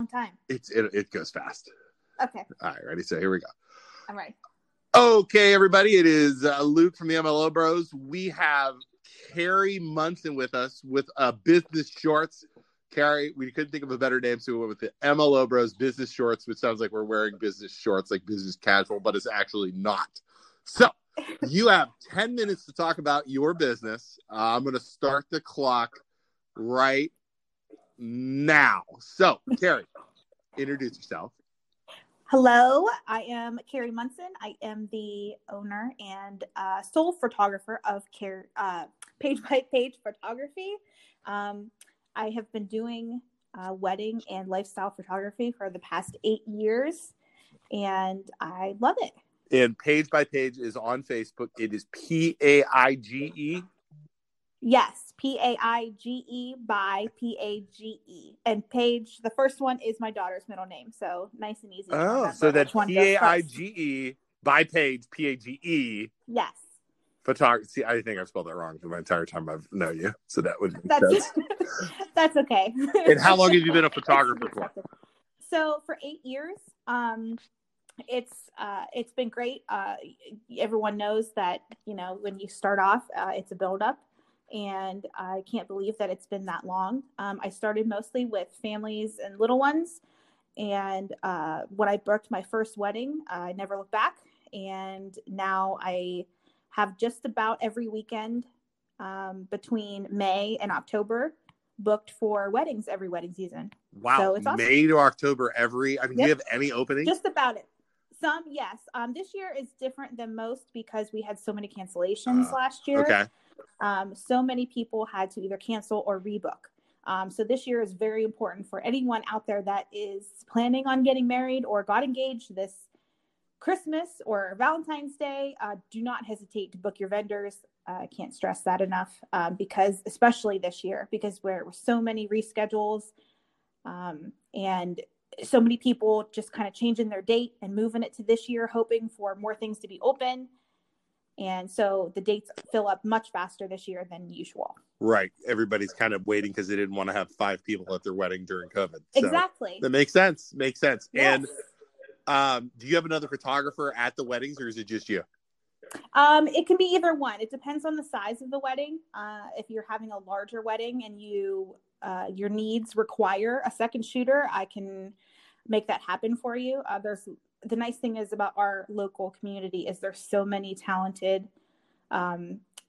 long time. It goes fast. Okay. All right, ready? So here we go. I'm ready. Okay, everybody. It is Luke from the MLO Bros. We have Keri Munson with us with Business Shorts. Keri, we couldn't think of a better name, so we went with the MLO Bros Business Shorts, which sounds like we're wearing business shorts, like business casual, but it's actually not. So you have 10 minutes to talk about your business. I'm going to start the clock right now. So, Keri, introduce yourself. Hello, I am Keri Munson. I am the owner and sole photographer of Paige by Page Photography. I have been doing wedding and lifestyle photography for the past 8 years, and I love it. And Paige by Page is on Facebook. It is Paige. Yes, Paige by Page. And Paige, the first one is my daughter's middle name, so nice and easy. Oh, so that's Paige by Page, Page. Yes. Photography. I think I've spelled that wrong for my entire time I've known you. So that would make sense. That's okay. And how long have you been a photographer for? So for 8 years, it's been great. Everyone knows that, you know, when you start off, it's a buildup, and I can't believe that it's been that long. I started mostly with families and little ones, and when I booked my first wedding, I never looked back, and now I have just about every weekend between May and October booked for weddings every wedding season. Wow. So it's awesome. May to October every, I mean, yep. Do you have any openings? Just about it. Some, yes. This year is different than most because we had so many cancellations last year. Okay. So many people had to either cancel or rebook. So this year is very important for anyone out there that is planning on getting married or got engaged this Christmas or Valentine's Day. Do not hesitate to book your vendors. I can't stress that enough, because especially this year, because there were so many reschedules, and so many people just kind of changing their date and moving it to this year, hoping for more things to be open. And so the dates fill up much faster this year than usual. Right. Everybody's kind of waiting because they didn't want to have five people at their wedding during COVID. So exactly. That makes sense. Makes sense. Yes. And do you have another photographer at the weddings, or is it just you? It can be either one. It depends on the size of the wedding. If you're having a larger wedding and you your needs require a second shooter, I can make that happen for you. There's the nice thing is about our local community is there's so many talented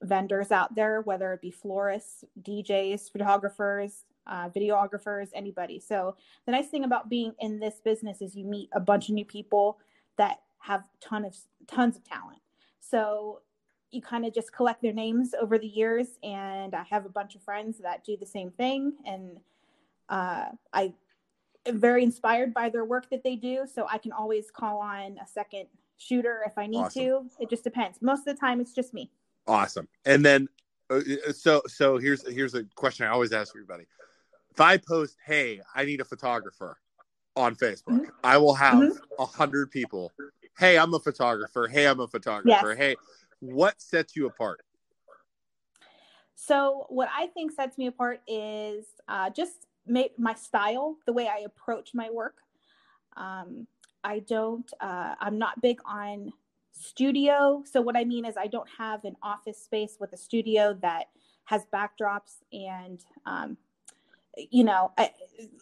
vendors out there, whether it be florists, DJs, photographers, videographers, anybody. So the nice thing about being in this business is you meet a bunch of new people that have tons of talent. So you kind of just collect their names over the years. And I have a bunch of friends that do the same thing. And I am very inspired by their work that they do. So I can always call on a second shooter if I need to. It just depends. Most of the time, it's just me. Awesome. And then, so here's a question I always ask everybody. If I post, hey, I need a photographer on Facebook, mm-hmm. I will have 100 people. Hey, I'm a photographer. Hey, I'm a photographer. Yes. Hey, what sets you apart? So what I think sets me apart is just my style, the way I approach my work. I'm not big on studio. So what I mean is I don't have an office space with a studio that has backdrops and,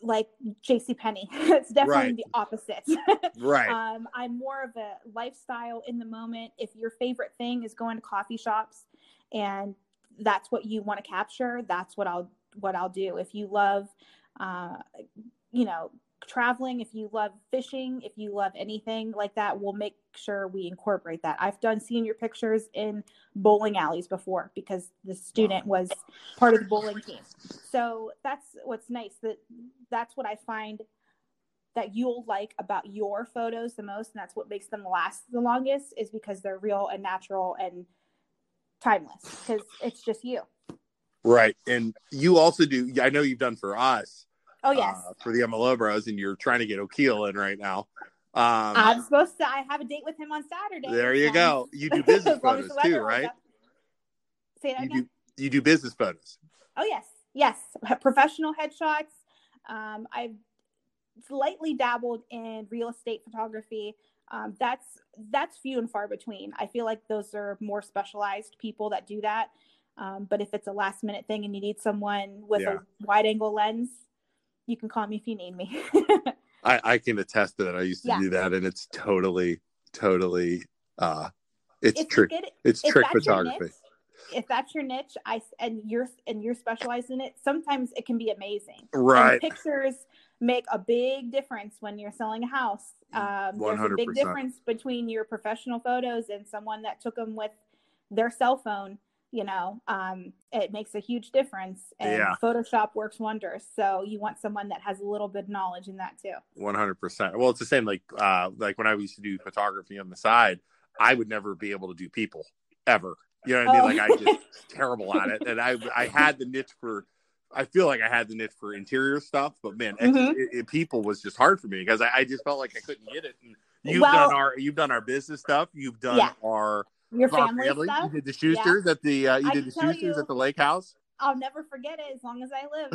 like JCPenney, it's definitely the opposite. Right. I'm more of a lifestyle in the moment. If your favorite thing is going to coffee shops and that's what you want to capture, that's what I'll do. If you love, traveling, if you love fishing, if you love anything like that, we'll make sure we incorporate that. I've done senior pictures in bowling alleys before because the student was part of the bowling team. So that's what's nice. That's what I find that you'll like about your photos the most, and that's what makes them last the longest is because they're real and natural and timeless because it's just you. Right. And you also do, I know you've done for us, oh, yes. For the MLO Bros, and you're trying to get O'Keel in right now. I have a date with him on Saturday. There you go. You do business photos too, right? Say that again? You do business photos. Oh, yes. Yes. Professional headshots. I've slightly dabbled in real estate photography. That's few and far between. I feel like those are more specialized people that do that. But if it's a last minute thing and you need someone with a wide angle lens, you can call me if you need me. I can attest to that. I used to do that, and it's totally, it's trick photography. If that's your niche, and you're specialized in it, sometimes it can be amazing. Right. And pictures make a big difference when you're selling a house. 100%. There's a big difference between your professional photos and someone that took them with their cell phone. You know, it makes a huge difference, and Photoshop works wonders. So you want someone that has a little bit of knowledge in that too. 100%. Well, it's the same, like when I used to do photography on the side, I would never be able to do people ever. You know what I mean? Like, I just terrible at it. And I had the niche for, I feel like I had the niche for interior stuff, but man, people was just hard for me because I just felt like I couldn't get it. And you've done our business stuff. You've done your family stuff. You did the Schusters at the lake house. I'll never forget it as long as I live.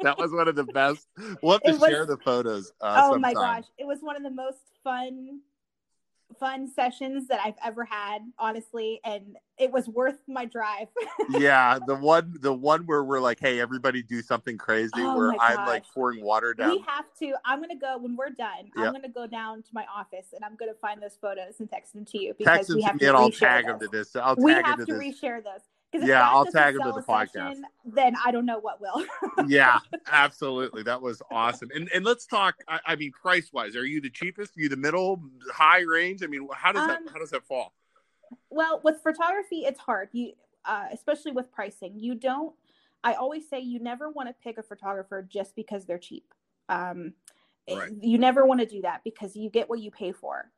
That was one of the best. We'll have to share the photos. My gosh, it was one of the most fun sessions that I've ever had, honestly, and it was worth my drive. the one where we're like, hey, everybody do something crazy, where I'm like pouring water down. We have to, I'm gonna go when we're done, I'm gonna go down to my office and I'm gonna find those photos and text them to you, because we have to reshare. I'll tag them to this. We have to reshare those. I'll tag them to the podcast. Then I don't know what will. Yeah, absolutely. That was awesome. And let's talk. I mean, price wise, are you the cheapest? Are you the middle, high range? I mean, how does that fall? Well, with photography, it's hard. You, especially with pricing, I always say you never want to pick a photographer just because they're cheap. Right. You never want to do that, because you get what you pay for.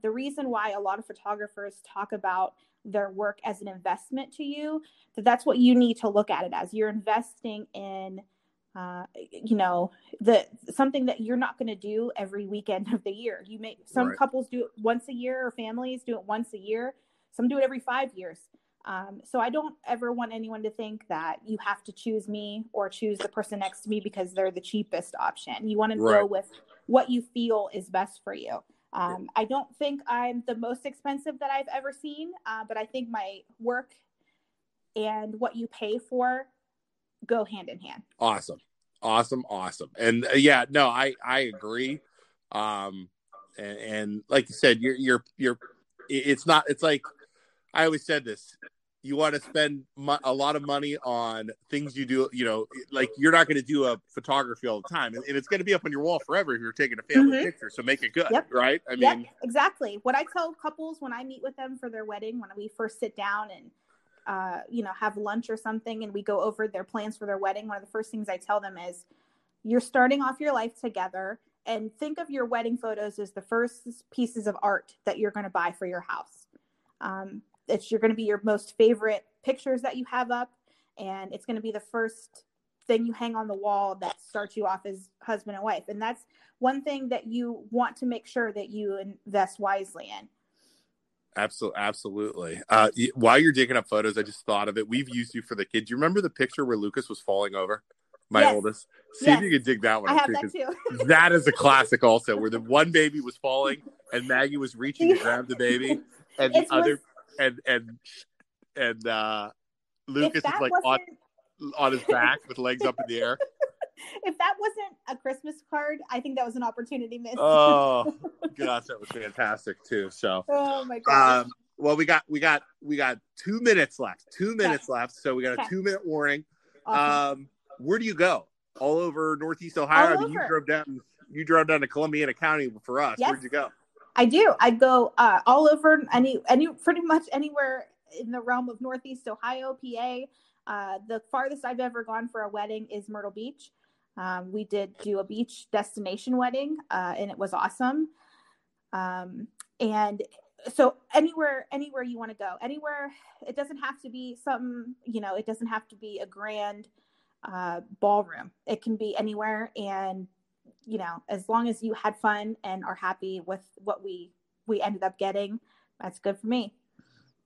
The reason why a lot of photographers talk about their work as an investment to you, that's what you need to look at it as. You're investing in, something that you're not going to do every weekend of the year. You may, couples do it once a year, or families do it once a year. Some do it every 5 years. So I don't ever want anyone to think that you have to choose me or choose the person next to me because they're the cheapest option. You want to go with what you feel is best for you. I don't think I'm the most expensive that I've ever seen, but I think my work and what you pay for go hand in hand. Awesome. And I agree. And like you said, you're it's not, it's like, I always said this, you want to spend a lot of money on things you do, you know, like you're not going to do a photography all the time, and it's going to be up on your wall forever if you're taking a family picture. So make it good, right? I mean, exactly. What I tell couples when I meet with them for their wedding, when we first sit down and, have lunch or something, and we go over their plans for their wedding, one of the first things I tell them is, you're starting off your life together, and think of your wedding photos as the first pieces of art that you're going to buy for your house. It's you're going to be your most favorite pictures that you have up, and it's going to be the first thing you hang on the wall that starts you off as husband and wife. And that's one thing that you want to make sure that you invest wisely in. Absolutely. While you're digging up photos, I just thought of it. We've used you for the kids. You remember the picture where Lucas was falling over? My oldest. See if you can dig that one. I have that too. That is a classic also, where the one baby was falling and Maggie was reaching to grab the baby, and the other... And Lucas is like on his back with legs up in the air. If that wasn't a Christmas card, I think that was an opportunity missed. Oh gosh, that was fantastic too. So my gosh. Well, we got 2 minutes left. So we got a 2 minute warning. Awesome. Where do you go? All over Northeast Ohio. I mean, you drove down to Columbiana County for us. Yes. Where'd you go? I do. I go all over, pretty much anywhere in the realm of Northeast Ohio, PA. The farthest I've ever gone for a wedding is Myrtle Beach. We did do a beach destination wedding, and it was awesome. And so anywhere you want to go, anywhere, it doesn't have to be something, it doesn't have to be a grand ballroom. It can be anywhere, and as long as you had fun and are happy with what we ended up getting, that's good for me.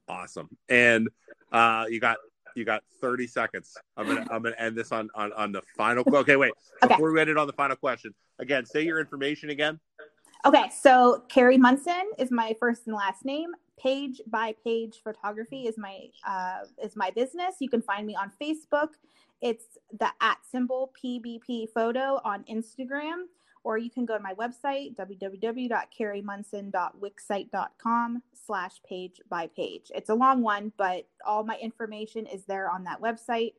Awesome. And you got you got 30 seconds. I'm gonna end this on the final. Okay, wait. Okay. Before we end it on the final question, again, say your information again. Okay, so Keri Munson is my first and last name. Paige by Page Photography is my business. You can find me on Facebook. It's the @ PBP photo on Instagram, or you can go to my website, www.kerrymunson.wixsite.com/page-by-page. It's a long one, but all my information is there on that website.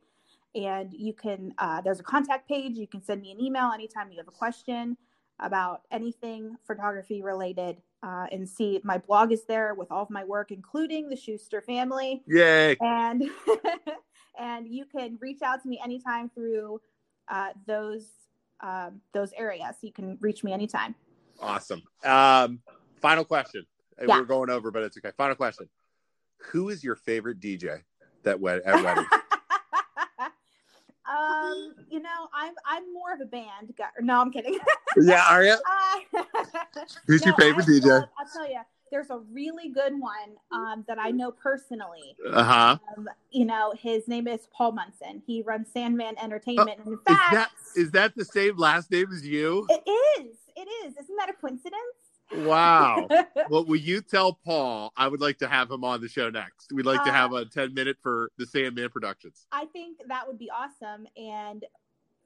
And you can, there's a contact page. You can send me an email anytime you have a question about anything photography related. And see, my blog is there with all of my work, including the Schuster family. Yay! And and you can reach out to me anytime through those areas. You can reach me anytime. Awesome. Final question. Yeah. We're going over, but it's okay. Final question. Who is your favorite DJ at weddings? You know, I'm more of a band guy. No, I'm kidding. Yeah, are you? Who's your favorite DJ? I'll tell you, there's a really good one that I know personally. Uh-huh. You know, his name is Paul Munson. He runs Sandman Entertainment. In fact, is that the same last name as you? It is. It is. Isn't that a coincidence? Wow. Well, will you tell Paul I would like to have him on the show next? We'd like to have a 10-minute for the Sandman Productions. I think that would be awesome. And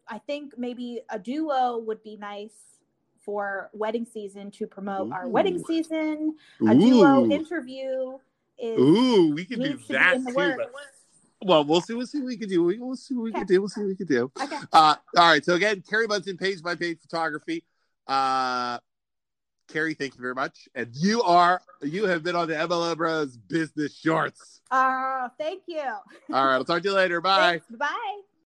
I think maybe a duo would be nice for wedding season to promote Ooh. Our wedding season. A Ooh. Duo interview is Ooh, we can do that too. Well, we'll see what we can do. Okay. All right. So again, Keri Munson, Page by Page Photography. Keri, thank you very much. And you have been on the MLO Bros Business Shorts. Oh, thank you. All right, I'll talk to you later. Bye. Thanks, bye.